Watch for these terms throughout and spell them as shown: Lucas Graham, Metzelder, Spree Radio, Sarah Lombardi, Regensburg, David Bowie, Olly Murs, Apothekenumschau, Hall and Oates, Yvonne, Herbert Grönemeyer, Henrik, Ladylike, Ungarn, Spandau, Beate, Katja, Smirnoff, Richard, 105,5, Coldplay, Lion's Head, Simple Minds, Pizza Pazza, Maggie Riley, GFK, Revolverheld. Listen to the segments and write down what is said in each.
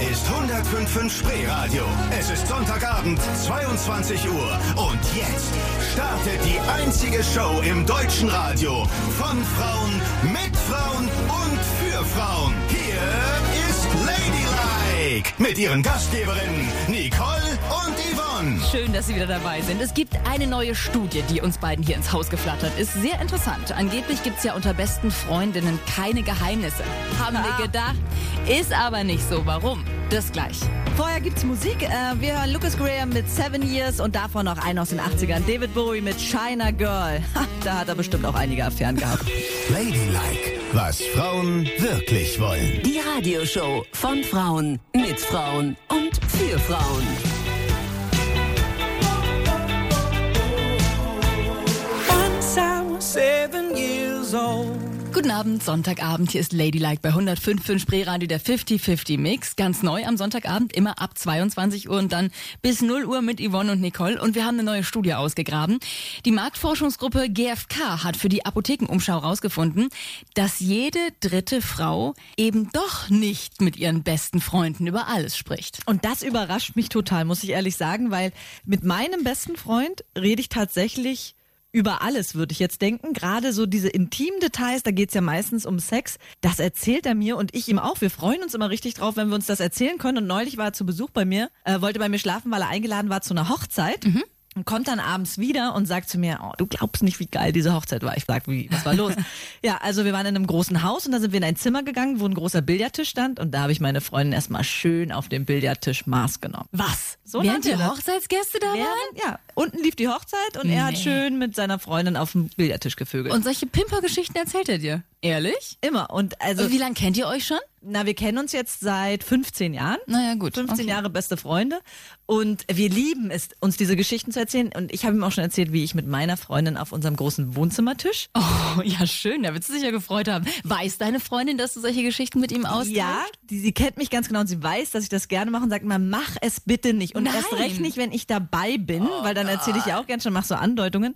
ist 105,5 Spree Radio. Es ist Sonntagabend, 22 Uhr. Und jetzt startet die einzige Show im deutschen Radio. Von Frauen, mit Frauen und für Frauen. Hier ist Ladylike mit ihren Gastgeberinnen Nicole und Yvonne. Schön, dass Sie wieder dabei sind. Es gibt eine neue Studie, die uns beiden hier ins Haus geflattert ist. Sehr interessant. Angeblich gibt es ja unter besten Freundinnen keine Geheimnisse. Haben wir gedacht. Ist aber nicht so. Warum? Das gleich. Vorher gibt's Musik. Wir hören Lucas Graham mit 7 Years und davon noch einen aus den 80ern. David Bowie mit China Girl. Da hat er bestimmt auch einige Affären gehabt. Ladylike, was Frauen wirklich wollen. Die Radioshow von Frauen, mit Frauen und für Frauen. Once I was 7 years old. Guten Abend, Sonntagabend, hier ist Ladylike bei 105,5 Spree Radio, der 50-50 Mix. Ganz neu am Sonntagabend, immer ab 22 Uhr und dann bis 0 Uhr mit Yvonne und Nicole. Und wir haben eine neue Studie ausgegraben. Die Marktforschungsgruppe GFK hat für die Apothekenumschau rausgefunden, dass jede dritte Frau eben doch nicht mit ihren besten Freunden über alles spricht. Und das überrascht mich total, muss ich ehrlich sagen, weil mit meinem besten Freund rede ich tatsächlich über alles, würde ich jetzt denken. Gerade so diese intimen Details, da geht es ja meistens um Sex. Das erzählt er mir und ich ihm auch. Wir freuen uns immer richtig drauf, wenn wir uns das erzählen können. Und neulich war er zu Besuch bei mir, wollte bei mir schlafen, weil er eingeladen war zu einer Hochzeit. Mhm. Und kommt dann abends wieder und sagt zu mir, oh, du glaubst nicht, wie geil diese Hochzeit war. Ich sag, was war los? Ja, also wir waren in einem großen Haus und da sind wir in ein Zimmer gegangen, wo ein großer Billardtisch stand. Und da habe ich meine Freundin erstmal schön auf dem Billardtisch Maß genommen. Was? So während die Hochzeitsgäste da waren? Ja, unten lief die Hochzeit und er hat schön mit seiner Freundin auf dem Billardtisch gevögelt. Und solche Pimpergeschichten erzählt er dir? Ehrlich? Immer. Und wie lange kennt ihr euch schon? Na, wir kennen uns jetzt seit 15 Jahren. Na ja, gut. 15 Jahre beste Freunde. Und wir lieben es, uns diese Geschichten zu erzählen. Und ich habe ihm auch schon erzählt, wie ich mit meiner Freundin auf unserem großen Wohnzimmertisch. Oh, ja schön, da wird sie sich ja gefreut haben. Weiß deine Freundin, dass du solche Geschichten mit ihm austauschst? Ja, sie kennt mich ganz genau und sie weiß, dass ich das gerne mache und sagt mal, mach es bitte nicht. Und erst recht nicht, wenn ich dabei bin, weil dann erzähle ich ja auch gern schon, mach so Andeutungen.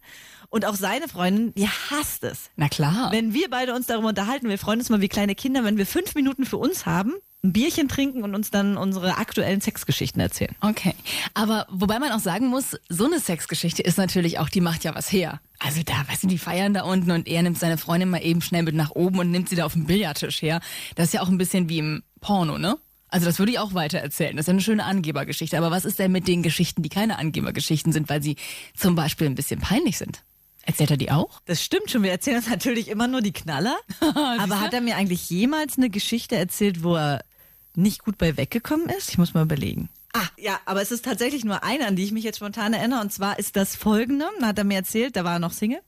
Und auch seine Freundin, die hasst es. Na klar. Wenn wir beide uns darüber unterhalten, wir freuen uns mal wie kleine Kinder, wenn wir 5 Minuten für uns haben, ein Bierchen trinken und uns dann unsere aktuellen Sexgeschichten erzählen. Okay, aber wobei man auch sagen muss, so eine Sexgeschichte ist natürlich auch, die macht ja was her. Also da, weißt du, die feiern da unten und er nimmt seine Freundin mal eben schnell mit nach oben und nimmt sie da auf den Billardtisch her. Das ist ja auch ein bisschen wie im Porno, ne? Also das würde ich auch weiter erzählen. Das ist ja eine schöne Angebergeschichte. Aber was ist denn mit den Geschichten, die keine Angebergeschichten sind, weil sie zum Beispiel ein bisschen peinlich sind? Erzählt er die auch? Das stimmt schon, wir erzählen uns natürlich immer nur die Knaller. Aber hat er mir eigentlich jemals eine Geschichte erzählt, wo er nicht gut bei weggekommen ist? Ich muss mal überlegen. Ah, ja, aber es ist tatsächlich nur eine, an die ich mich jetzt spontan erinnere. Und zwar ist das folgende, hat er mir erzählt, da war er noch Single,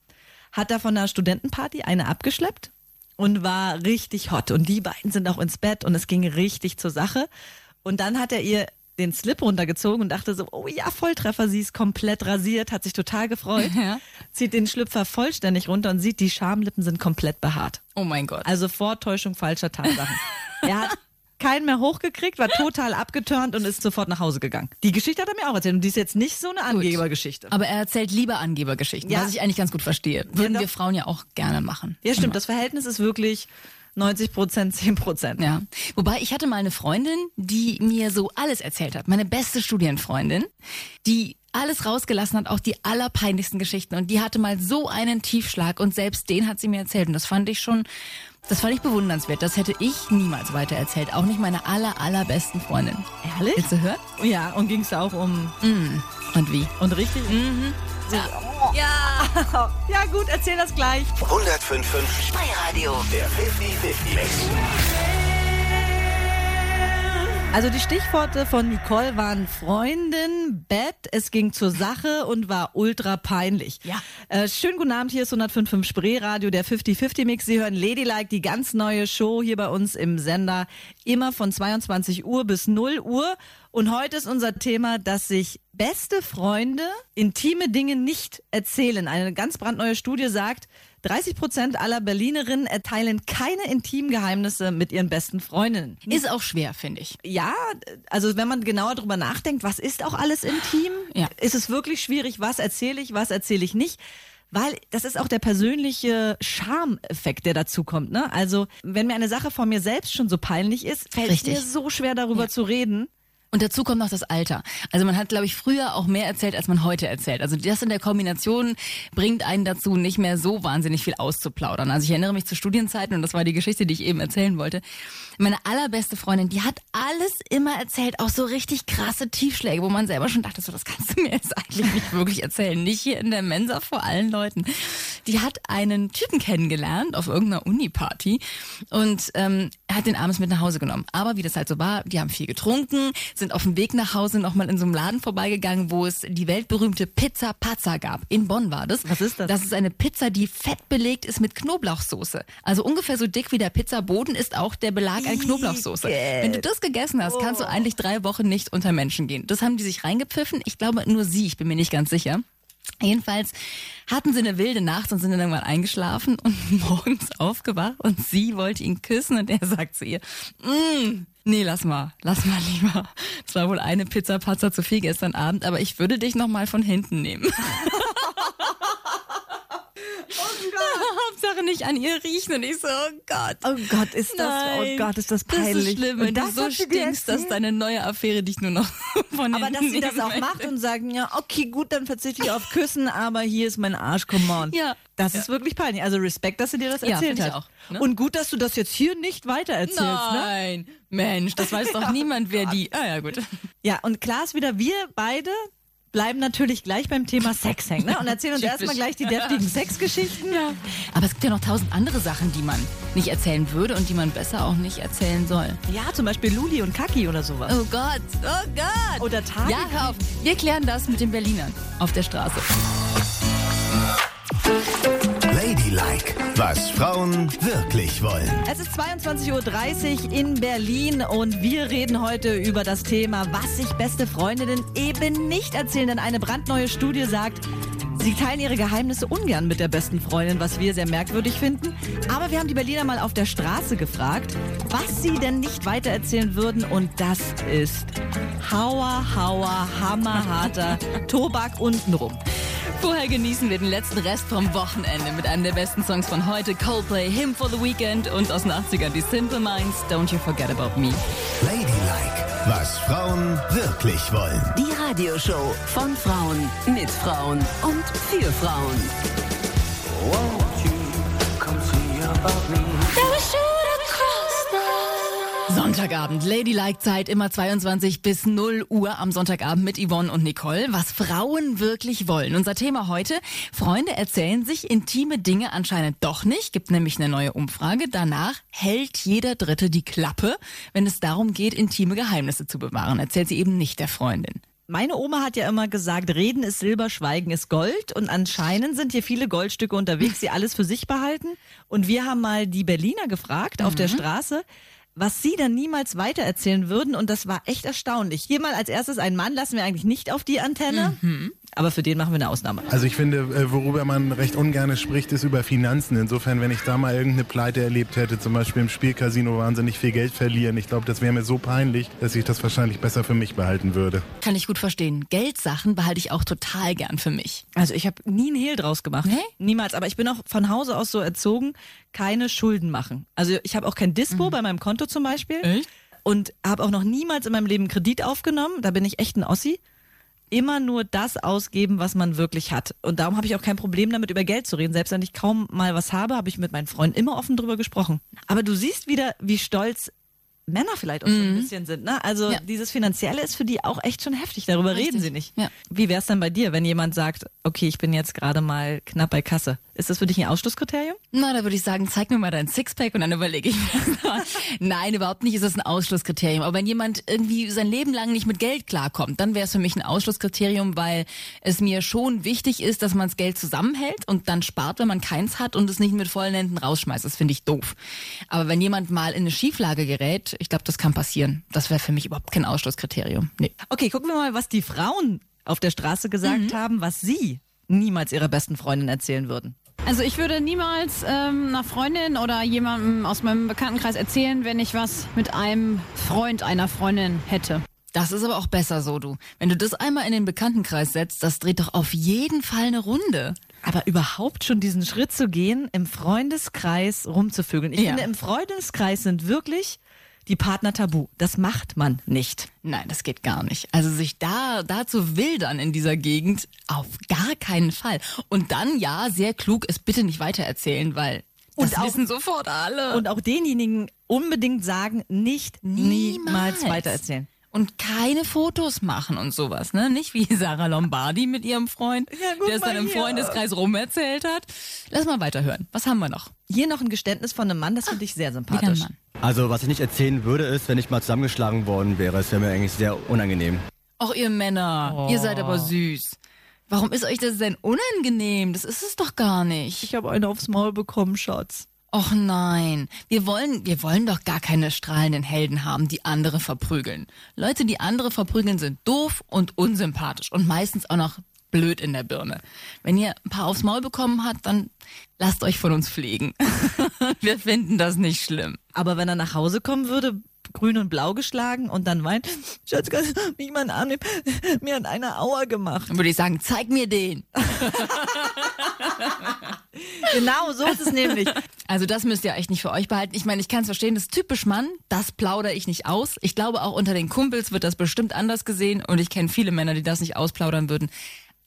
hat er von einer Studentenparty eine abgeschleppt und war richtig hot. Und die beiden sind auch ins Bett und es ging richtig zur Sache. Und dann hat er ihr den Slip runtergezogen und dachte so, oh ja, Volltreffer, sie ist komplett rasiert, hat sich total gefreut, zieht den Schlüpfer vollständig runter und sieht, die Schamlippen sind komplett behaart. Oh mein Gott. Also Vortäuschung falscher Tatsachen. Er hat keinen mehr hochgekriegt, war total abgeturnt und ist sofort nach Hause gegangen. Die Geschichte hat er mir auch erzählt und die ist jetzt nicht so eine Angebergeschichte. Aber er erzählt lieber Angebergeschichten, was ich eigentlich ganz gut verstehe. Würden wir Frauen ja auch gerne machen. Ja stimmt, das Verhältnis ist wirklich 90%, 10%. Ja. Wobei, ich hatte mal eine Freundin, die mir so alles erzählt hat. Meine beste Studienfreundin, die alles rausgelassen hat, auch die allerpeinlichsten Geschichten. Und die hatte mal so einen Tiefschlag und selbst den hat sie mir erzählt. Und das fand ich schon, bewundernswert. Das hätte ich niemals weiter erzählt. Auch nicht meine allerbesten Freundin. Ehrlich? Willst du hören? Ja, und ging es auch um... Und wie? Und richtig? Mhm. Ja. Ja gut, erzähl das gleich. 105,5 Spree Radio, der 50-50 Mix. Also die Stichworte von Nicole waren Freundin, Bett, es ging zur Sache und war ultra peinlich. Ja. Schönen guten Abend, hier ist 105,5 Spree Radio, der 50-50 Mix. Sie hören Ladylike, die ganz neue Show hier bei uns im Sender. Immer von 22 Uhr bis 0 Uhr. Und heute ist unser Thema, dass sich beste Freunde intime Dinge nicht erzählen. Eine ganz brandneue Studie sagt, 30% aller Berlinerinnen erteilen keine intimen Geheimnisse mit ihren besten Freundinnen. Ist auch schwer, finde ich. Ja, also wenn man genauer drüber nachdenkt, was ist auch alles intim? Ja. Ist es wirklich schwierig, was erzähle ich nicht? weil das ist auch der persönliche Charme-Effekt, der dazu kommt, ne? Also, wenn mir eine Sache von mir selbst schon so peinlich ist, fällt es mir so schwer, darüber zu reden. Und dazu kommt noch das Alter. Also man hat, glaube ich, früher auch mehr erzählt, als man heute erzählt. Also das in der Kombination bringt einen dazu, nicht mehr so wahnsinnig viel auszuplaudern. Also ich erinnere mich zu Studienzeiten, und das war die Geschichte, die ich eben erzählen wollte. Meine allerbeste Freundin, die hat alles immer erzählt, auch so richtig krasse Tiefschläge, wo man selber schon dachte, so, das kannst du mir jetzt eigentlich nicht wirklich erzählen. Nicht hier in der Mensa vor allen Leuten. Die hat einen Typen kennengelernt auf irgendeiner Uni-Party und hat den abends mit nach Hause genommen. Aber wie das halt so war, die haben viel getrunken, sind auf dem Weg nach Hause nochmal in so einem Laden vorbeigegangen, wo es die weltberühmte Pizza Pazza gab. In Bonn war das. Was ist das? Das ist eine Pizza, die fett belegt ist mit Knoblauchsoße. Also ungefähr so dick wie der Pizzaboden ist auch der Belag an Knoblauchsoße. Wenn du das gegessen hast, kannst du eigentlich 3 Wochen nicht unter Menschen gehen. Das haben die sich reingepfiffen. Ich glaube nur sie, ich bin mir nicht ganz sicher. Jedenfalls hatten sie eine wilde Nacht und sind dann irgendwann eingeschlafen und morgens aufgewacht und sie wollte ihn küssen und er sagt zu ihr, nee, lass mal lieber. Es war wohl eine Pizza Pazza zu viel gestern Abend, aber ich würde dich nochmal von hinten nehmen. Oh Gott. Hauptsache nicht an ihr riechen und ich so, oh Gott, ist das peinlich. Das ist schlimm, und das so stinkst, dass deine neue Affäre dich nur noch von hinten. Aber dass sie das auch macht und sagen, ja, okay, gut, dann verzichte ich auf Küssen, aber hier ist mein Arsch, come on. Ja. Das ist wirklich peinlich. Also Respekt, dass sie dir das erzählt hat. Auch, ne? Und gut, dass du das jetzt hier nicht weitererzählst. Nein, ne? Mensch, das weiß doch niemand, wer die... Ah ja, gut. Ja, und klar ist wieder, wir beide... bleiben natürlich gleich beim Thema Sex hängen, ne? Und erzählen uns erstmal gleich die deftigen Sexgeschichten. Ja. Aber es gibt ja noch 1000 andere Sachen, die man nicht erzählen würde und die man besser auch nicht erzählen soll. Ja, zum Beispiel Luli und Kaki oder sowas. Oh Gott. Oder Tage. Ja, hör auf. Wir klären das mit den Berlinern auf der Straße. Ladylike, was Frauen wirklich wollen. Es ist 22.30 Uhr in Berlin und wir reden heute über das Thema, was sich beste Freundinnen eben nicht erzählen. Denn eine brandneue Studie sagt, sie teilen ihre Geheimnisse ungern mit der besten Freundin, was wir sehr merkwürdig finden. Aber wir haben die Berliner mal auf der Straße gefragt, was sie denn nicht weitererzählen würden. Und das ist hauer, hammerharter Tobak untenrum. Vorher genießen wir den letzten Rest vom Wochenende mit einem der besten Songs von heute, Coldplay, Hymn for the Weekend und aus den 80ern die Simple Minds, Don't You Forget About Me. Ladylike, was Frauen wirklich wollen. Die Radioshow von Frauen, mit Frauen und für Frauen. Won't you come see about me? Sonntagabend, Ladylike-Zeit, immer 22 bis 0 Uhr am Sonntagabend mit Yvonne und Nicole. Was Frauen wirklich wollen. Unser Thema heute, Freunde erzählen sich intime Dinge anscheinend doch nicht. Gibt nämlich eine neue Umfrage. Danach hält jeder Dritte die Klappe, wenn es darum geht, intime Geheimnisse zu bewahren. Erzählt sie eben nicht der Freundin. Meine Oma hat ja immer gesagt, Reden ist Silber, Schweigen ist Gold. Und anscheinend sind hier viele Goldstücke unterwegs, die alles für sich behalten. Und wir haben mal die Berliner gefragt auf der Straße, was sie dann niemals weitererzählen würden. Und das war echt erstaunlich. Hier mal als erstes einen Mann lassen wir eigentlich nicht auf die Antenne. Mhm. Aber für den machen wir eine Ausnahme. Also ich finde, worüber man recht ungern spricht, ist über Finanzen. Insofern, wenn ich da mal irgendeine Pleite erlebt hätte, zum Beispiel im Spielcasino wahnsinnig viel Geld verlieren, ich glaube, das wäre mir so peinlich, dass ich das wahrscheinlich besser für mich behalten würde. Kann ich gut verstehen. Geldsachen behalte ich auch total gern für mich. Also ich habe nie einen Hehl draus gemacht. Nee? Niemals. Aber ich bin auch von Hause aus so erzogen, keine Schulden machen. Also ich habe auch kein Dispo bei meinem Konto zum Beispiel. Und habe auch noch niemals in meinem Leben Kredit aufgenommen. Da bin ich echt ein Ossi. Immer nur das ausgeben, was man wirklich hat. Und darum habe ich auch kein Problem damit, über Geld zu reden. Selbst wenn ich kaum mal was habe, habe ich mit meinen Freunden immer offen drüber gesprochen. Aber du siehst wieder, wie stolz Männer vielleicht auch so ein bisschen sind, ne? Also dieses Finanzielle ist für die auch echt schon heftig. Darüber reden sie nicht. Ja. Wie wär's dann bei dir, wenn jemand sagt, okay, ich bin jetzt gerade mal knapp bei Kasse? Ist das für dich ein Ausschlusskriterium? Na, da würde ich sagen, zeig mir mal dein Sixpack und dann überlege ich mir. Nein, überhaupt nicht ist es ein Ausschlusskriterium. Aber wenn jemand irgendwie sein Leben lang nicht mit Geld klarkommt, dann wäre es für mich ein Ausschlusskriterium, weil es mir schon wichtig ist, dass man das Geld zusammenhält und dann spart, wenn man keins hat und es nicht mit vollen Händen rausschmeißt. Das finde ich doof. Aber wenn jemand mal in eine Schieflage gerät, ich glaube, das kann passieren. Das wäre für mich überhaupt kein Ausschlusskriterium. Nee. Okay, gucken wir mal, was die Frauen auf der Straße gesagt haben, was sie niemals ihrer besten Freundin erzählen würden. Also ich würde niemals einer Freundin oder jemandem aus meinem Bekanntenkreis erzählen, wenn ich was mit einem Freund einer Freundin hätte. Das ist aber auch besser so, du. Wenn du das einmal in den Bekanntenkreis setzt, das dreht doch auf jeden Fall eine Runde. Aber überhaupt schon diesen Schritt zu gehen, im Freundeskreis rumzuvögeln. Ich finde, im Freundeskreis sind wirklich die Partner tabu. Das macht man nicht. Nein, das geht gar nicht. Also sich da zu wildern in dieser Gegend, auf gar keinen Fall. Und dann, ja, sehr klug, es bitte nicht weitererzählen, weil das wissen sofort alle. Und auch denjenigen unbedingt sagen, niemals weitererzählen. Und keine Fotos machen und sowas, ne? Nicht wie Sarah Lombardi mit ihrem Freund, der es dann im Freundeskreis rumerzählt hat. Lass mal weiterhören. Was haben wir noch? Hier noch ein Geständnis von einem Mann, das finde ich sehr sympathisch. Also, was ich nicht erzählen würde, ist, wenn ich mal zusammengeschlagen worden wäre. Es wäre mir eigentlich sehr unangenehm. Och, ihr Männer, ihr seid aber süß. Warum ist euch das denn unangenehm? Das ist es doch gar nicht. Ich habe eine aufs Maul bekommen, Schatz. Och nein, wir wollen doch gar keine strahlenden Helden haben, die andere verprügeln. Leute, die andere verprügeln, sind doof und unsympathisch und meistens auch noch blöd in der Birne. Wenn ihr ein paar aufs Maul bekommen habt, dann lasst euch von uns pflegen. Wir finden das nicht schlimm. Aber wenn er nach Hause kommen würde, grün und blau geschlagen und dann weint, Schatz, kannst du mich mal einen Arm nehmen? Mir hat einer Aua gemacht. Dann würde ich sagen, zeig mir den. Genau, so ist es nämlich. Also das müsst ihr echt nicht für euch behalten. Ich meine, ich kann es verstehen, das ist typisch Mann, das plaudere ich nicht aus. Ich glaube, auch unter den Kumpels wird das bestimmt anders gesehen und ich kenne viele Männer, die das nicht ausplaudern würden.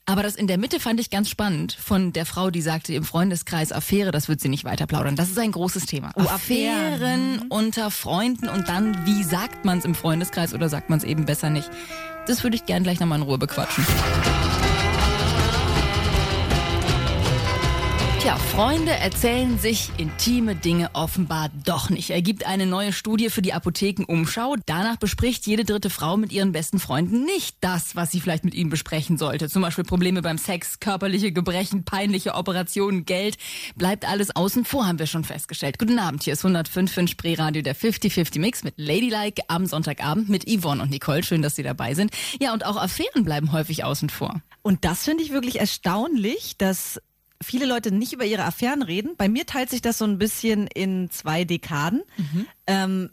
Aber das in der Mitte fand ich ganz spannend von der Frau, die sagte, im Freundeskreis Affäre, das wird sie nicht weiter plaudern. Das ist ein großes Thema. Oh, Affären unter Freunden und dann, wie sagt man es im Freundeskreis oder sagt man es eben besser nicht? Das würde ich gern gleich nochmal in Ruhe bequatschen. Tja, Freunde erzählen sich intime Dinge offenbar doch nicht. Ergibt eine neue Studie für die Apothekenumschau. Danach bespricht jede dritte Frau mit ihren besten Freunden nicht das, was sie vielleicht mit ihnen besprechen sollte. Zum Beispiel Probleme beim Sex, körperliche Gebrechen, peinliche Operationen, Geld. Bleibt alles außen vor, haben wir schon festgestellt. Guten Abend, hier ist 105 für Spree Radio, der 50-50 Mix mit Ladylike am Sonntagabend mit Yvonne und Nicole. Schön, dass Sie dabei sind. Ja, und auch Affären bleiben häufig außen vor. Und das finde ich wirklich erstaunlich, dass viele Leute nicht über ihre Affären reden. Bei mir teilt sich das so ein bisschen in 2 Dekaden.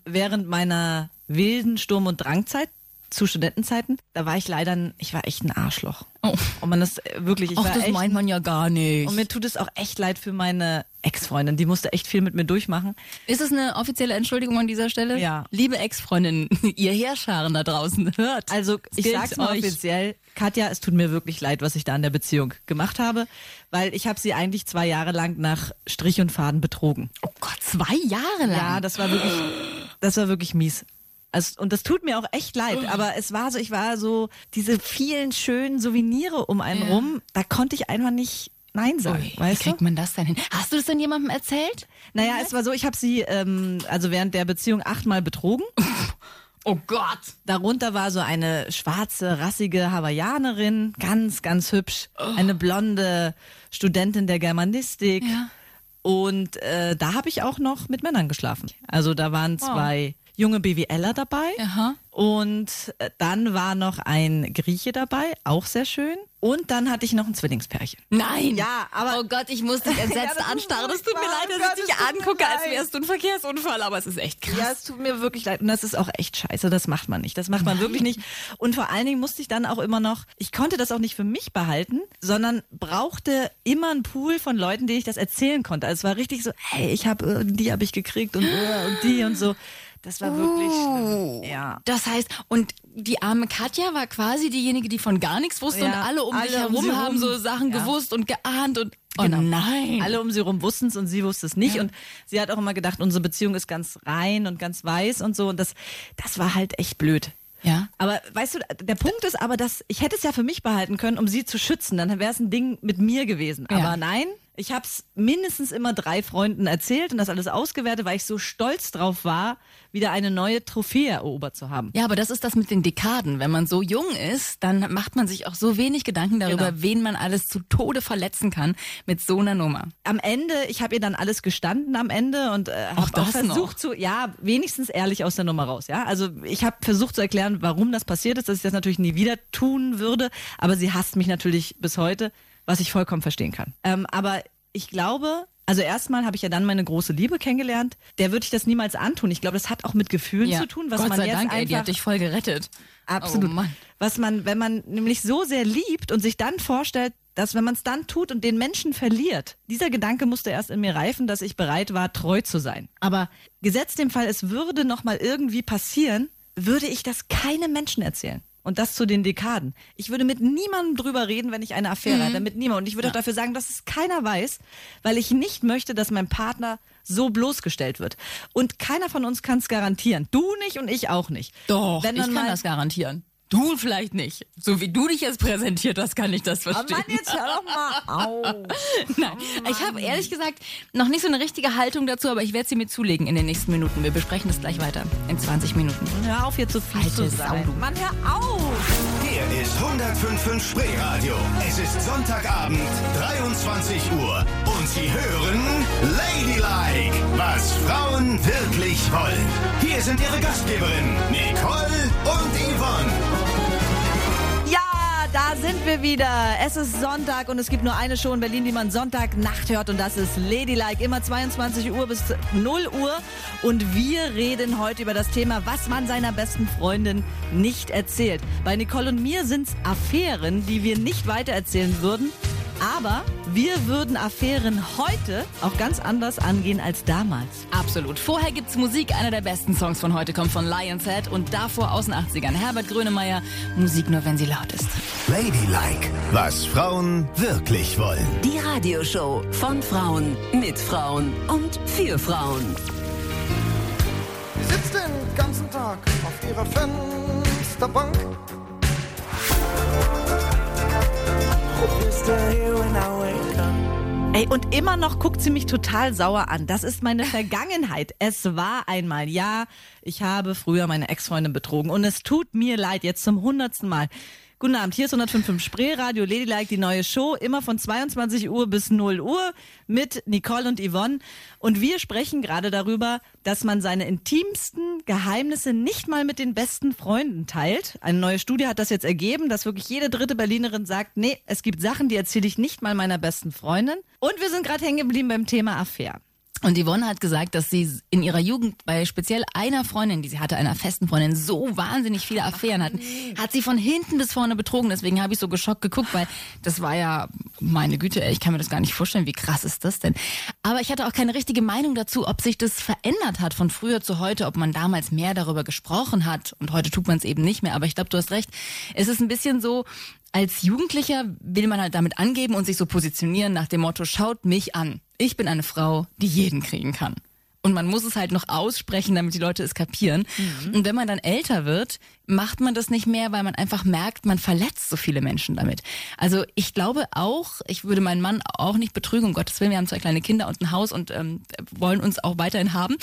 Während meiner wilden Sturm- und Drangzeit zu Studentenzeiten, da war ich leider, ich war echt ein Arschloch. Oh. Und man ist wirklich, das meint man ja gar nicht. Und mir tut es auch echt leid für meine Ex-Freundin, die musste echt viel mit mir durchmachen. Ist es eine offizielle Entschuldigung an dieser Stelle? Ja. Liebe Ex-Freundinnen, ihr Heerscharen da draußen, hört. Also ich sag's mal offiziell, Katja, es tut mir wirklich leid, was ich da in der Beziehung gemacht habe, weil ich habe sie eigentlich 2 Jahre lang nach Strich und Faden betrogen. Oh Gott, 2 Jahre lang? Ja, das war wirklich mies. Also, und das tut mir auch echt leid, aber es war so, ich war so, diese vielen schönen Souvenire um einen rum, da konnte ich einfach nicht Nein sagen, weißt du? Wie kriegt man das denn hin? Hast du das denn jemandem erzählt? Naja, es war so, ich habe sie während der Beziehung 8-mal betrogen. Oh Gott! Darunter war so eine schwarze, rassige Hawaiianerin, ganz, ganz hübsch, eine blonde Studentin der Germanistik. Ja. Und da habe ich auch noch mit Männern geschlafen. Also da waren 2... junge BWLer dabei. Aha. Und dann war noch ein Grieche dabei, auch sehr schön. Und dann hatte ich noch ein Zwillingspärchen. Nein! Ja, aber... Oh Gott, ich muss dich entsetzt anstarren. Es tut mir leid, dass ich dich angucke, als wärst du ein Verkehrsunfall. Aber es ist echt krass. Ja, es tut mir wirklich leid. Und das ist auch echt scheiße. Das macht man nicht. Das macht man wirklich nicht. Und vor allen Dingen musste ich dann auch immer noch... Ich konnte das auch nicht für mich behalten, sondern brauchte immer einen Pool von Leuten, denen ich das erzählen konnte. Also es war richtig so, hey, die habe ich gekriegt und die und so. Das war wirklich schlimm. Ja. Das heißt, und die arme Katja war quasi diejenige, die von gar nichts wusste und alle um sich herum haben so Sachen gewusst und geahnt und nein. Alle um sie herum wussten es und sie wusste es nicht und sie hat auch immer gedacht, unsere Beziehung ist ganz rein und ganz weiß und so und das war halt echt blöd. Ja. Aber weißt du, der Punkt ist aber, dass ich hätte es ja für mich behalten können, um sie zu schützen, dann wäre es ein Ding mit mir gewesen, aber nein. Ich habe es mindestens immer 3 Freunden erzählt und das alles ausgewertet, weil ich so stolz drauf war, wieder eine neue Trophäe erobert zu haben. Ja, aber das ist das mit den Dekaden. Wenn man so jung ist, dann macht man sich auch so wenig Gedanken darüber, wen man alles zu Tode verletzen kann mit so einer Nummer. Am Ende, ich habe ihr dann alles gestanden am Ende und habe auch versucht zu, wenigstens ehrlich aus der Nummer raus. Ja, also ich habe versucht zu erklären, warum das passiert ist, dass ich das natürlich nie wieder tun würde, aber sie hasst mich natürlich bis heute. Was ich vollkommen verstehen kann. Aber ich glaube, also erstmal habe ich ja dann meine große Liebe kennengelernt. Der würde ich das niemals antun. Ich glaube, das hat auch mit Gefühlen zu tun, was Gott man sei jetzt Dank, einfach. Die hat dich voll gerettet. Absolut. Oh Mann. Was man, wenn man nämlich so sehr liebt und sich dann vorstellt, dass wenn man es dann tut und den Menschen verliert, dieser Gedanke musste erst in mir reifen, dass ich bereit war, treu zu sein. Aber gesetzt dem Fall, es würde nochmal irgendwie passieren, würde ich das keinem Menschen erzählen. Und das zu den Dekaden. Ich würde mit niemandem drüber reden, wenn ich eine Affäre hatte, mit niemandem. Und ich würde auch dafür sagen, dass es keiner weiß, weil ich nicht möchte, dass mein Partner so bloßgestellt wird. Und keiner von uns kann es garantieren. Du nicht und ich auch nicht. Doch, ich kann das garantieren. Du vielleicht nicht. So wie du dich jetzt präsentiert hast, kann ich das verstehen. Aber Mann, jetzt hör doch mal auf. Nein, ich habe ehrlich gesagt noch nicht so eine richtige Haltung dazu, aber ich werde sie mir zulegen in den nächsten Minuten. Wir besprechen das gleich weiter in 20 Minuten. Hör auf, hier zu viel zu sein. Mann, hör auf. Hier ist 105.5 Spree Radio. Es ist Sonntagabend, 23 Uhr. Und Sie hören Ladylike, was Frauen wirklich wollen. Hier sind Ihre Gastgeberinnen, Nicole und Yvonne. Da sind wir wieder. Es ist Sonntag und es gibt nur eine Show in Berlin, die man Sonntagnacht hört, und das ist Ladylike. Immer 22 Uhr bis 0 Uhr. Und wir reden heute über das Thema, was man seiner besten Freundin nicht erzählt. Bei Nicole und mir sind es Affären, die wir nicht weitererzählen würden. Aber wir würden Affären heute auch ganz anders angehen als damals. Absolut. Vorher gibt's Musik. Einer der besten Songs von heute kommt von Lion's Head und davor aus den 80ern. Herbert Grönemeyer, Musik nur, wenn sie laut ist. Ladylike, was Frauen wirklich wollen. Die Radioshow von Frauen, mit Frauen und für Frauen. Sie sitzt den ganzen Tag auf ihrer Fensterbank. Ey, und immer noch guckt sie mich total sauer an. Das ist meine Vergangenheit. Es war einmal, ja, ich habe früher meine Ex-Freundin betrogen. Und es tut mir leid, jetzt zum 100. Mal. Guten Abend, hier ist 105.5 Spree Radio, Ladylike, die neue Show. Immer von 22 Uhr bis 0 Uhr mit Nicole und Yvonne. Und wir sprechen gerade darüber, dass man seine intimsten Geheimnisse nicht mal mit den besten Freunden teilt. Eine neue Studie hat das jetzt ergeben, dass wirklich jede dritte Berlinerin sagt, nee, es gibt Sachen, die erzähle ich nicht mal meiner besten Freundin. Und wir sind gerade hängen geblieben beim Thema Affäre. Und Yvonne hat gesagt, dass sie in ihrer Jugend bei speziell einer Freundin, die sie hatte, einer festen Freundin, so wahnsinnig viele Affären hatten. Hat sie von hinten bis vorne betrogen, deswegen habe ich so geschockt geguckt, weil das war ja, meine Güte, ich kann mir das gar nicht vorstellen, wie krass ist das denn? Aber ich hatte auch keine richtige Meinung dazu, ob sich das verändert hat von früher zu heute, ob man damals mehr darüber gesprochen hat und heute tut man es eben nicht mehr. Aber ich glaube, du hast recht, es ist ein bisschen so, als Jugendlicher will man halt damit angeben und sich so positionieren nach dem Motto, schaut mich an. Ich bin eine Frau, die jeden kriegen kann. Und man muss es halt noch aussprechen, damit die Leute es kapieren. Mhm. Und wenn man dann älter wird, macht man das nicht mehr, weil man einfach merkt, man verletzt so viele Menschen damit. Also ich glaube auch, ich würde meinen Mann auch nicht betrügen, um Gottes Willen, wir haben 2 kleine Kinder und ein Haus und wollen uns auch weiterhin haben.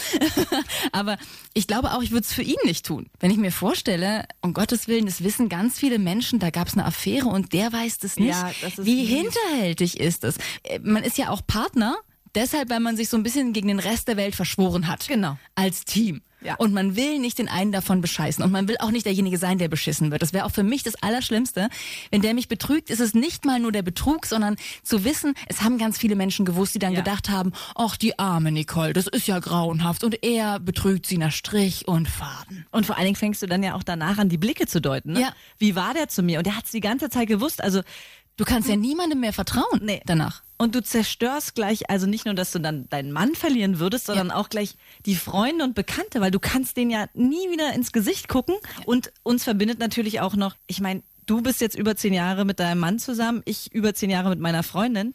Aber ich glaube auch, ich würde es für ihn nicht tun. Wenn ich mir vorstelle, um Gottes Willen, das wissen ganz viele Menschen, da gab es eine Affäre und der weiß das nicht. Ja, das ist wie hinterhältig ist das? Man ist ja auch Partner. Deshalb, weil man sich so ein bisschen gegen den Rest der Welt verschworen hat. Genau. Als Team. Ja. Und man will nicht den einen davon bescheißen. Und man will auch nicht derjenige sein, der beschissen wird. Das wäre auch für mich das Allerschlimmste. Wenn der mich betrügt, ist es nicht mal nur der Betrug, sondern zu wissen, es haben ganz viele Menschen gewusst, die dann gedacht haben, ach, die arme Nicole, das ist ja grauenhaft. Und er betrügt sie nach Strich und Faden. Und vor allen Dingen fängst du dann ja auch danach an, die Blicke zu deuten. Ne? Ja. Wie war der zu mir? Und der hat es die ganze Zeit gewusst. Also du kannst ja niemandem mehr vertrauen danach. Und du zerstörst gleich, also nicht nur, dass du dann deinen Mann verlieren würdest, sondern auch gleich die Freunde und Bekannte, weil du kannst denen ja nie wieder ins Gesicht gucken. Ja. Und uns verbindet natürlich auch noch, ich meine, du bist jetzt über 10 Jahre mit deinem Mann zusammen, ich über 10 Jahre mit meiner Freundin.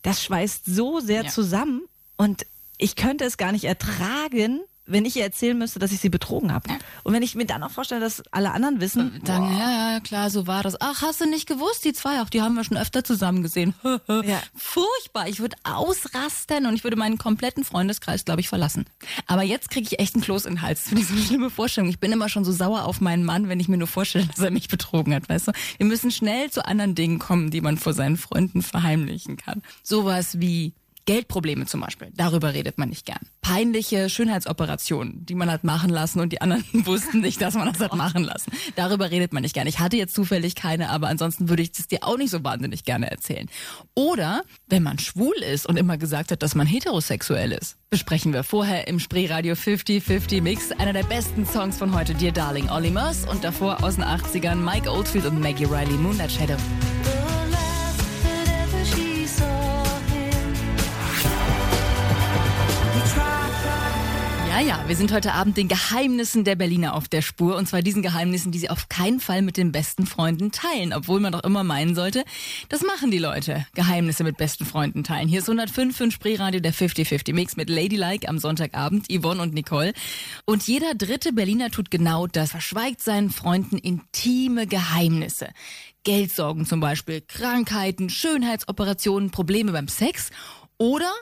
Das schweißt so sehr zusammen und ich könnte es gar nicht ertragen, wenn ich ihr erzählen müsste, dass ich sie betrogen habe. Ja. Und wenn ich mir dann auch vorstelle, dass alle anderen wissen, dann ja, klar, so war das. Ach, hast du nicht gewusst, die 2, auch die haben wir schon öfter zusammen gesehen. Ja. Furchtbar, ich würde ausrasten und ich würde meinen kompletten Freundeskreis, glaube ich, verlassen. Aber jetzt kriege ich echt einen Kloß in den Hals für diese schlimme Vorstellung. Ich bin immer schon so sauer auf meinen Mann, wenn ich mir nur vorstelle, dass er mich betrogen hat, weißt du? Wir müssen schnell zu anderen Dingen kommen, die man vor seinen Freunden verheimlichen kann. Sowas wie Geldprobleme zum Beispiel, darüber redet man nicht gern. Peinliche Schönheitsoperationen, die man hat machen lassen und die anderen wussten nicht, dass man das hat machen lassen. Darüber redet man nicht gern. Ich hatte jetzt zufällig keine, aber ansonsten würde ich das dir auch nicht so wahnsinnig gerne erzählen. Oder, wenn man schwul ist und immer gesagt hat, dass man heterosexuell ist, besprechen wir vorher im Spree Radio 50-50 Mix. Einer der besten Songs von heute, Dear Darling, Olly Murs und davor aus den 80ern Mike Oldfield und Maggie Riley, Moonlight Shadow. Naja, wir sind heute Abend den Geheimnissen der Berliner auf der Spur. Und zwar diesen Geheimnissen, die sie auf keinen Fall mit den besten Freunden teilen. Obwohl man doch immer meinen sollte, das machen die Leute. Geheimnisse mit besten Freunden teilen. Hier ist 105,5 Spree Radio, der 50-50 Mix mit Ladylike am Sonntagabend, Yvonne und Nicole. Und jeder dritte Berliner tut genau das. Verschweigt seinen Freunden intime Geheimnisse. Geldsorgen zum Beispiel, Krankheiten, Schönheitsoperationen, Probleme beim Sex oder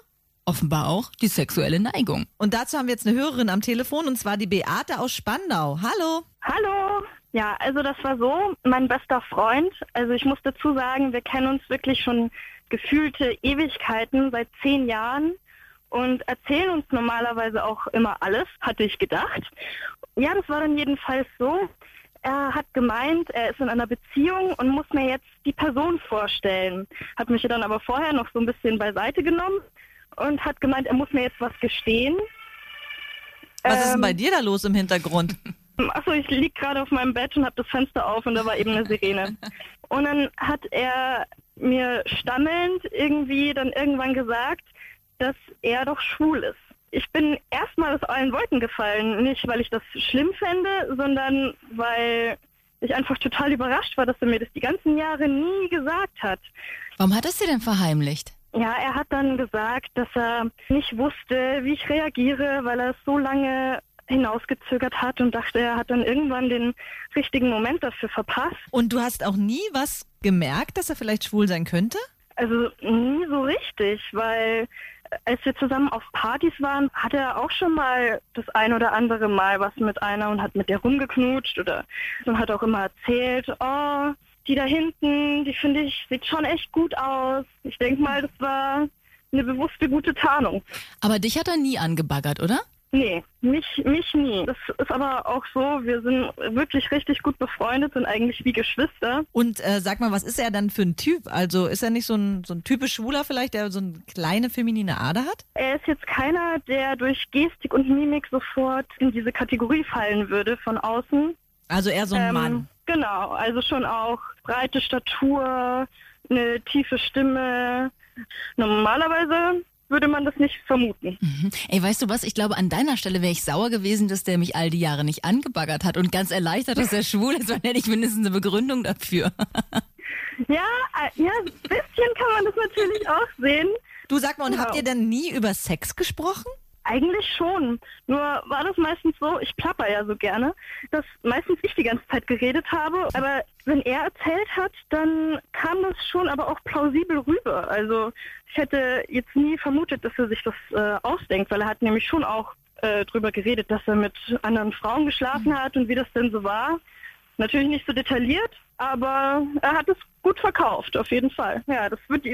offenbar auch die sexuelle Neigung. Und dazu haben wir jetzt eine Hörerin am Telefon, und zwar die Beate aus Spandau. Hallo. Hallo. Ja, also das war so, mein bester Freund, also ich muss dazu sagen, wir kennen uns wirklich schon gefühlte Ewigkeiten, seit 10 Jahren, und erzählen uns normalerweise auch immer alles, hatte ich gedacht. Ja, das war dann jedenfalls so. Er hat gemeint, er ist in einer Beziehung und muss mir jetzt die Person vorstellen. Hat mich dann aber vorher noch so ein bisschen beiseite genommen und hat gemeint, er muss mir jetzt was gestehen. Was ist denn bei dir da los im Hintergrund? Achso, ich lieg gerade auf meinem Bett und habe das Fenster auf und da war eben eine Sirene. Und dann hat er mir stammelnd irgendwie dann irgendwann gesagt, dass er doch schwul ist. Ich bin erstmal aus allen Wolken gefallen, nicht weil ich das schlimm fände, sondern weil ich einfach total überrascht war, dass er mir das die ganzen Jahre nie gesagt hat. Warum hat er es dir denn verheimlicht? Ja, er hat dann gesagt, dass er nicht wusste, wie ich reagiere, weil er es so lange hinausgezögert hat und dachte, er hat dann irgendwann den richtigen Moment dafür verpasst. Und du hast auch nie was gemerkt, dass er vielleicht schwul sein könnte? Also nie so richtig, weil als wir zusammen auf Partys waren, hatte er auch schon mal das ein oder andere Mal was mit einer und hat mit der rumgeknutscht oder und hat auch immer erzählt, oh, die da hinten, die finde ich, sieht schon echt gut aus. Ich denke mal, das war eine bewusste gute Tarnung. Aber dich hat er nie angebaggert, oder? Nee, mich nie. Das ist aber auch so, wir sind wirklich richtig gut befreundet, sind eigentlich wie Geschwister. Und sag mal, was ist er dann für ein Typ? Also ist er nicht so ein typisch Schwuler vielleicht, der so eine kleine feminine Ader hat? Er ist jetzt keiner, der durch Gestik und Mimik sofort in diese Kategorie fallen würde von außen. Also eher so ein Mann. Genau, also schon auch breite Statur, eine tiefe Stimme. Normalerweise würde man das nicht vermuten. Mhm. Ey, weißt du was? Ich glaube, an deiner Stelle wäre ich sauer gewesen, dass der mich all die Jahre nicht angebaggert hat und ganz erleichtert, dass er schwul ist, weil hätte ich mindestens eine Begründung dafür. Ja, ein bisschen kann man das natürlich auch sehen. Du, sag mal, und habt ihr denn nie über Sex gesprochen? Eigentlich schon. Nur war das meistens so, ich plapper ja so gerne, dass meistens ich die ganze Zeit geredet habe. Aber wenn er erzählt hat, dann kam das schon aber auch plausibel rüber. Also ich hätte jetzt nie vermutet, dass er sich das ausdenkt, weil er hat nämlich schon auch drüber geredet, dass er mit anderen Frauen geschlafen hat und wie das denn so war. Natürlich nicht so detailliert, aber er hat es gut verkauft, auf jeden Fall. Ja, jetzt wird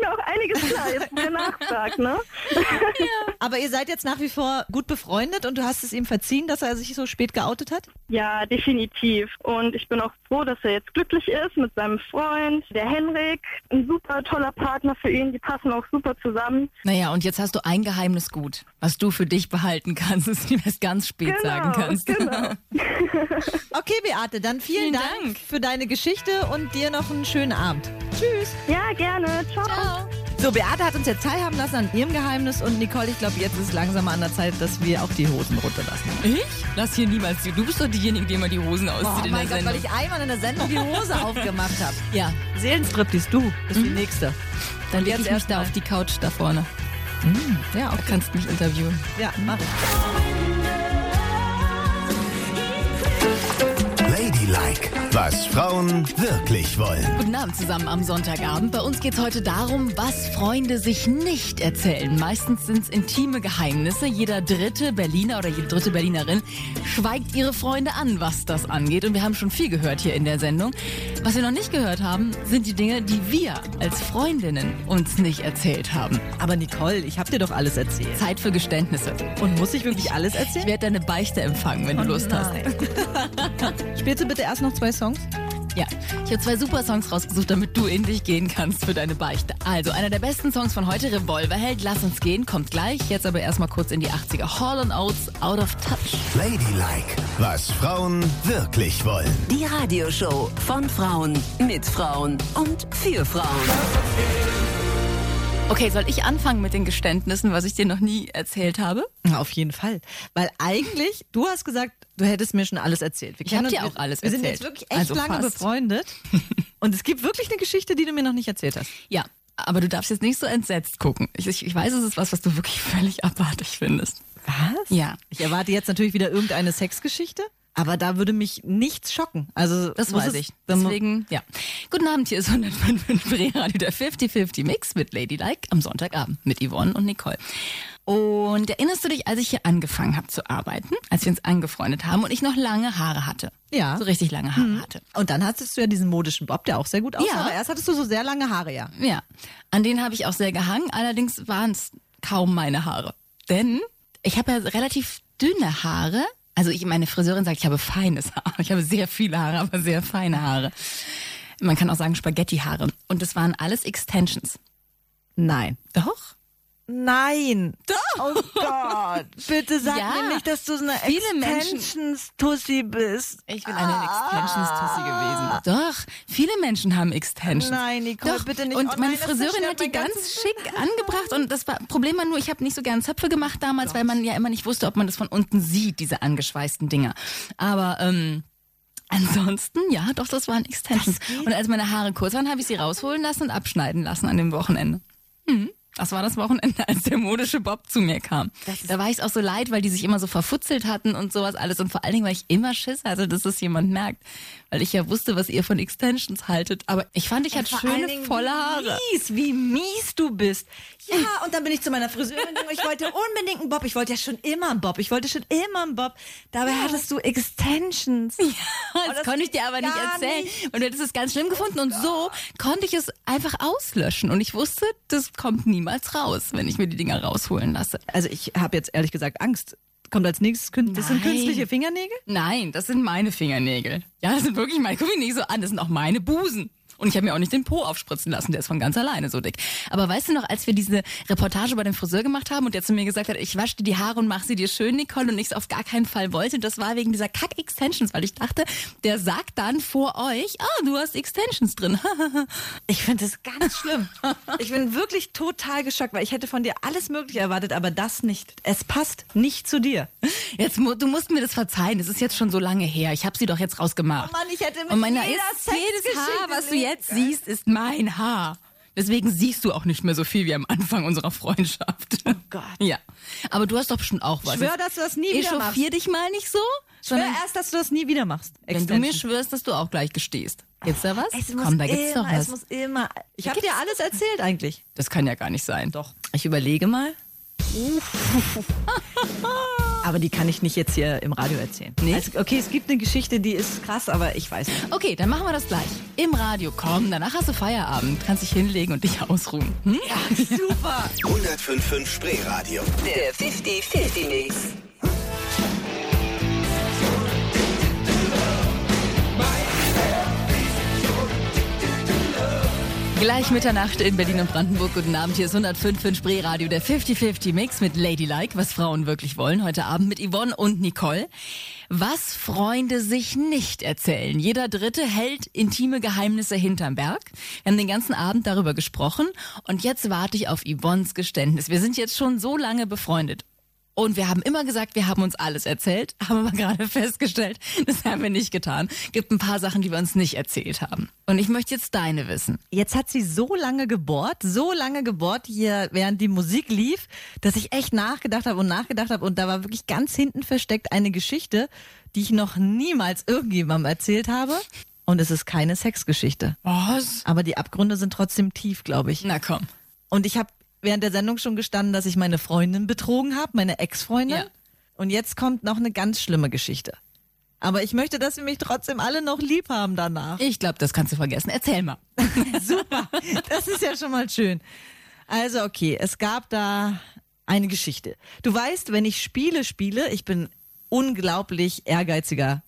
mir auch einiges klar, jetzt wo er nachfragt, ne? Ja. Aber ihr seid jetzt nach wie vor gut befreundet und du hast es ihm verziehen, dass er sich so spät geoutet hat? Ja, definitiv. Und ich bin auch froh, dass er jetzt glücklich ist mit seinem Freund, der Henrik. Ein super toller Partner für ihn, die passen auch super zusammen. Naja, und jetzt hast du ein Geheimnis gut, was du für dich behalten kannst, dass du ihm erst ganz spät sagen kannst. Genau. Okay, Beate, dann vielen Dank für deine Geschichte und dir noch einen schönen Abend. Tschüss. Ja, gerne. Ciao. Ciao. So, Beate hat uns jetzt teilhaben lassen an ihrem Geheimnis und Nicole, ich glaube, jetzt ist es langsam an der Zeit, dass wir auch die Hosen runterlassen. Ich? Lass hier niemals die. Du bist doch diejenige, die immer die Hosen auszieht in der Sendung. Weil ich einmal in der Sendung die Hose aufgemacht habe. Ja. Seelenstriptease, du bist die Nächste. Dann leg ich mich da auf die Couch da vorne. Ja, okay. Du kannst mich interviewen. Ja, mach ich. Ladylike, was Frauen wirklich wollen. Guten Abend zusammen am Sonntagabend. Bei uns geht's heute darum, was Freunde sich nicht erzählen. Meistens sind's intime Geheimnisse. Jeder dritte Berliner oder jede dritte Berlinerin schweigt ihre Freunde an, was das angeht. Und wir haben schon viel gehört hier in der Sendung. Was wir noch nicht gehört haben, sind die Dinge, die wir als Freundinnen uns nicht erzählt haben. Aber Nicole, ich hab dir doch alles erzählt. Zeit für Geständnisse. Und muss ich wirklich alles erzählen? Ich werde deine Beichte empfangen, wenn du Lust hast. Spielst du bitte erst noch 2 Songs? Ja, ich habe 2 super Songs rausgesucht, damit du in dich gehen kannst für deine Beichte. Also, einer der besten Songs von heute, Revolverheld, Lass uns gehen, kommt gleich. Jetzt aber erstmal kurz in die 80er. Hall and Oates, Out of Touch. Ladylike, was Frauen wirklich wollen. Die Radioshow von Frauen, mit Frauen und für Frauen. Okay, soll ich anfangen mit den Geständnissen, was ich dir noch nie erzählt habe? Auf jeden Fall. Weil eigentlich, du hast gesagt, du hättest mir schon alles erzählt. Ich habe dir auch alles erzählt. Wir sind jetzt wirklich echt lange befreundet. Und es gibt wirklich eine Geschichte, die du mir noch nicht erzählt hast. Ja, aber du darfst jetzt nicht so entsetzt gucken. Ich weiß, es ist was du wirklich völlig abartig findest. Was? Ja. Ich erwarte jetzt natürlich wieder irgendeine Sexgeschichte. Aber da würde mich nichts schocken. Also das weiß ich. Deswegen, ja. Guten Abend, hier ist 105,5 Radio, der 50-50 Mix mit Ladylike am Sonntagabend mit Yvonne und Nicole. Und erinnerst du dich, als ich hier angefangen habe zu arbeiten, als wir uns angefreundet haben und ich noch lange Haare hatte? Ja. So richtig lange Haare hatte. Und dann hattest du ja diesen modischen Bob, der auch sehr gut aussah. Ja. Aber erst hattest du so sehr lange Haare, ja. Ja. An den habe ich auch sehr gehangen. Allerdings waren es kaum meine Haare. Denn ich habe ja relativ dünne Haare. Also meine Friseurin sagt, ich habe feines Haar. Ich habe sehr viele Haare, aber sehr feine Haare. Man kann auch sagen Spaghetti-Haare. Und das waren alles Extensions. Nein. Doch? Nein. Doch. Oh Gott. Bitte sag mir nicht, dass du so eine Extensions-Tussi bist. Ich bin eine Extensions-Tussi gewesen. Doch. Viele Menschen haben Extensions. Nein, Nicole, doch. Bitte nicht. Und meine Friseurin hat die ganz schick angebracht. Und das Problem war nur, ich habe nicht so gern Zöpfe gemacht damals, weil man ja immer nicht wusste, ob man das von unten sieht, diese angeschweißten Dinger. Aber ansonsten, ja, doch, das waren Extensions. Das und als meine Haare kurz waren, habe ich sie rausholen lassen und abschneiden lassen an dem Wochenende. Mhm. Das war das Wochenende, als der modische Bob zu mir kam. Da war ich auch so leid, weil die sich immer so verfutzelt hatten und sowas alles. Und vor allen Dingen, weil ich immer Schiss hatte, dass es jemand merkt. Weil ich ja wusste, was ihr von Extensions haltet. Aber ich fand, ich hatte schöne, volle Haare. Wie mies du bist. Ja, und dann bin ich zu meiner Friseurin gegangen. Ich wollte unbedingt einen Bob. Ich wollte ja schon immer einen Bob. Dabei hattest du Extensions. Ja, das konnte ich dir aber nicht erzählen. Und du hättest es ganz schlimm gefunden. Und so konnte ich es einfach auslöschen. Und ich wusste, das kommt niemals raus, wenn ich mir die Dinger rausholen lasse. Also ich habe jetzt ehrlich gesagt Angst. Kommt als nächstes, das sind künstliche Fingernägel? Nein, das sind meine Fingernägel. Ja, das sind wirklich meine, guck mich nicht so an, das sind auch meine Busen. Und ich habe mir auch nicht den Po aufspritzen lassen, der ist von ganz alleine so dick. Aber weißt du noch, als wir diese Reportage bei dem Friseur gemacht haben und der zu mir gesagt hat, ich wasche dir die Haare und mache sie dir schön, Nicole, und ich es auf gar keinen Fall wollte, das war wegen dieser Kack-Extensions, weil ich dachte, der sagt dann vor euch, du hast Extensions drin. Ich finde das ganz schlimm. Ich bin wirklich total geschockt, weil ich hätte von dir alles Mögliche erwartet, aber das nicht. Es passt nicht zu dir. Jetzt, du musst mir das verzeihen, es ist jetzt schon so lange her. Ich habe sie doch jetzt rausgemacht. Oh Mann, ich hätte mit jedes Haar, was du jetzt siehst, ist mein Haar. Deswegen siehst du auch nicht mehr so viel wie am Anfang unserer Freundschaft. Oh Gott. Ja. Aber du hast doch bestimmt auch was. Schwör, dass du das nie wieder machst. Echauffier dich mal nicht so. Schwör erst, dass du das nie wieder machst. Extension. Wenn du mir schwörst, dass du auch gleich gestehst. Gibt's da was? Komm, da gibt's doch was. Ich habe dir alles erzählt eigentlich. Das kann ja gar nicht sein. Doch. Ich überlege mal. Aber die kann ich nicht jetzt hier im Radio erzählen. Nee? Also, okay, es gibt eine Geschichte, die ist krass, aber ich weiß nicht. Okay, dann machen wir das gleich. Im Radio, komm, danach hast du Feierabend. Kannst dich hinlegen und dich ausruhen. Hm? Ja, super. 105,5 Spree Radio. Der 50-50 Mix. Gleich Mitternacht in Berlin und Brandenburg. Guten Abend, hier ist 105,5 Spree Radio, der 50-50 Mix mit Ladylike, was Frauen wirklich wollen. Heute Abend mit Yvonne und Nicole. Was Freunde sich nicht erzählen. Jeder Dritte hält intime Geheimnisse hinterm Berg. Wir haben den ganzen Abend darüber gesprochen und jetzt warte ich auf Yvonnes Geständnis. Wir sind jetzt schon so lange befreundet. Und wir haben immer gesagt, wir haben uns alles erzählt, haben aber gerade festgestellt, das haben wir nicht getan. Gibt ein paar Sachen, die wir uns nicht erzählt haben. Und ich möchte jetzt deine wissen. Jetzt hat sie so lange gebohrt hier, während die Musik lief, dass ich echt nachgedacht habe. Und da war wirklich ganz hinten versteckt eine Geschichte, die ich noch niemals irgendjemandem erzählt habe. Und es ist keine Sexgeschichte. Was? Aber die Abgründe sind trotzdem tief, glaube ich. Na komm. Und ich habe während der Sendung schon gestanden, dass ich meine Freundin betrogen habe, meine Ex-Freundin. Ja. Und jetzt kommt noch eine ganz schlimme Geschichte. Aber ich möchte, dass sie mich trotzdem alle noch lieb haben danach. Ich glaube, das kannst du vergessen. Erzähl mal. Super, das ist ja schon mal schön. Also okay, es gab da eine Geschichte. Du weißt, wenn ich Spiele spiele, ich bin unglaublich ehrgeiziger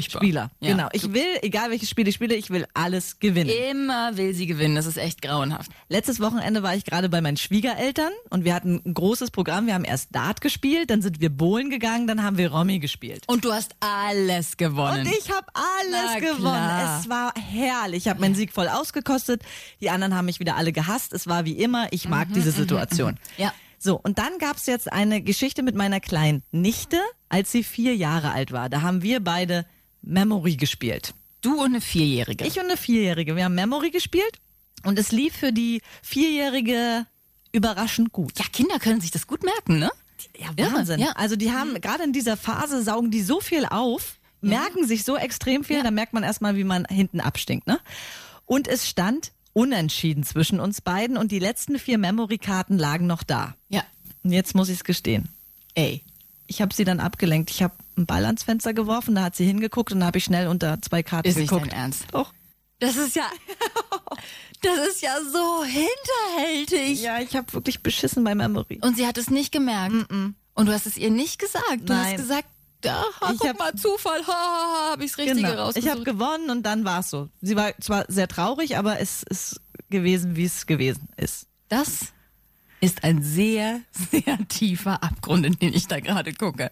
Spieler. Ja. Genau. Ich will, egal welches Spiel ich spiele, ich will alles gewinnen. Immer will sie gewinnen. Das ist echt grauenhaft. Letztes Wochenende war ich gerade bei meinen Schwiegereltern und wir hatten ein großes Programm. Wir haben erst Dart gespielt, dann sind wir bowlen gegangen, dann haben wir Romy gespielt. Und du hast alles gewonnen. Und ich habe alles gewonnen. Es war herrlich. Ich habe meinen Sieg voll ausgekostet. Die anderen haben mich wieder alle gehasst. Es war wie immer. Ich mag diese Situation. Ja. So, und dann gab es jetzt eine Geschichte mit meiner kleinen Nichte, als sie 4 Jahre alt war. Da haben wir beide Memory gespielt. Du und eine 4-Jährige? Ich und eine 4-Jährige. Wir haben Memory gespielt und es lief für die 4-Jährige überraschend gut. Ja, Kinder können sich das gut merken, ne? Ja, Wahnsinn. Ja. Also die haben, gerade in dieser Phase saugen die so viel auf, merken sich so extrem viel, da merkt man erstmal, wie man hinten abstinkt, ne? Und es stand unentschieden zwischen uns beiden und die letzten 4 Memory-Karten lagen noch da. Ja. Und jetzt muss ich es gestehen. Ey, ich habe sie dann abgelenkt. Ich habe einen Ball ans Fenster geworfen, da hat sie hingeguckt und da habe ich schnell unter 2 Karten geguckt. Ist nicht dein Ernst? Doch. Das ist ja so hinterhältig. Ja, ich habe wirklich beschissen bei Memory. Und sie hat es nicht gemerkt? Mm-mm. Und du hast es ihr nicht gesagt? Du hast gesagt, Zufall, habe ich das Richtige rausgesucht. Ich habe gewonnen und dann war es so. Sie war zwar sehr traurig, aber es ist gewesen, wie es gewesen ist. Das ist ein sehr, sehr tiefer Abgrund, in den ich da gerade gucke.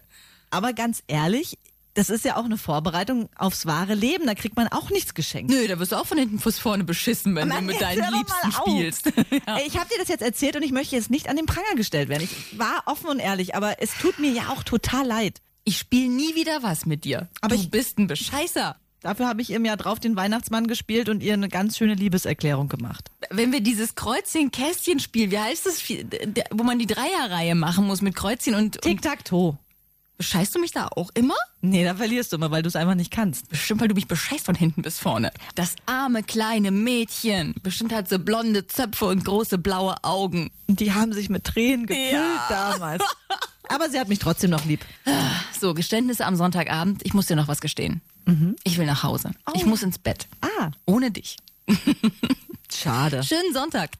Aber ganz ehrlich, das ist ja auch eine Vorbereitung aufs wahre Leben. Da kriegt man auch nichts geschenkt. Nö, da wirst du auch von hinten bis vorne beschissen, wenn du mit deinen Liebsten spielst. Ja. Ich habe dir das jetzt erzählt und ich möchte jetzt nicht an den Pranger gestellt werden. Ich war offen und ehrlich, aber es tut mir ja auch total leid. Ich spiele nie wieder was mit dir. Aber du bist ein Bescheißer. Dafür habe ich im Jahr drauf den Weihnachtsmann gespielt und ihr eine ganz schöne Liebeserklärung gemacht. Wenn wir dieses Kreuzchen-Kästchen-Spiel, wie heißt das, wo man die Dreierreihe machen muss mit Kreuzchen und Tic-Tac-Toe. Bescheißt du mich da auch immer? Nee, da verlierst du immer, weil du es einfach nicht kannst. Bestimmt, weil du mich bescheißt von hinten bis vorne. Das arme kleine Mädchen. Bestimmt hat sie blonde Zöpfe und große blaue Augen. Die haben sich mit Tränen gefüllt damals. Aber sie hat mich trotzdem noch lieb. So, Geständnisse am Sonntagabend. Ich muss dir noch was gestehen. Mhm. Ich will nach Hause. Oh. Ich muss ins Bett. Ohne dich. Schade. Schönen Sonntag.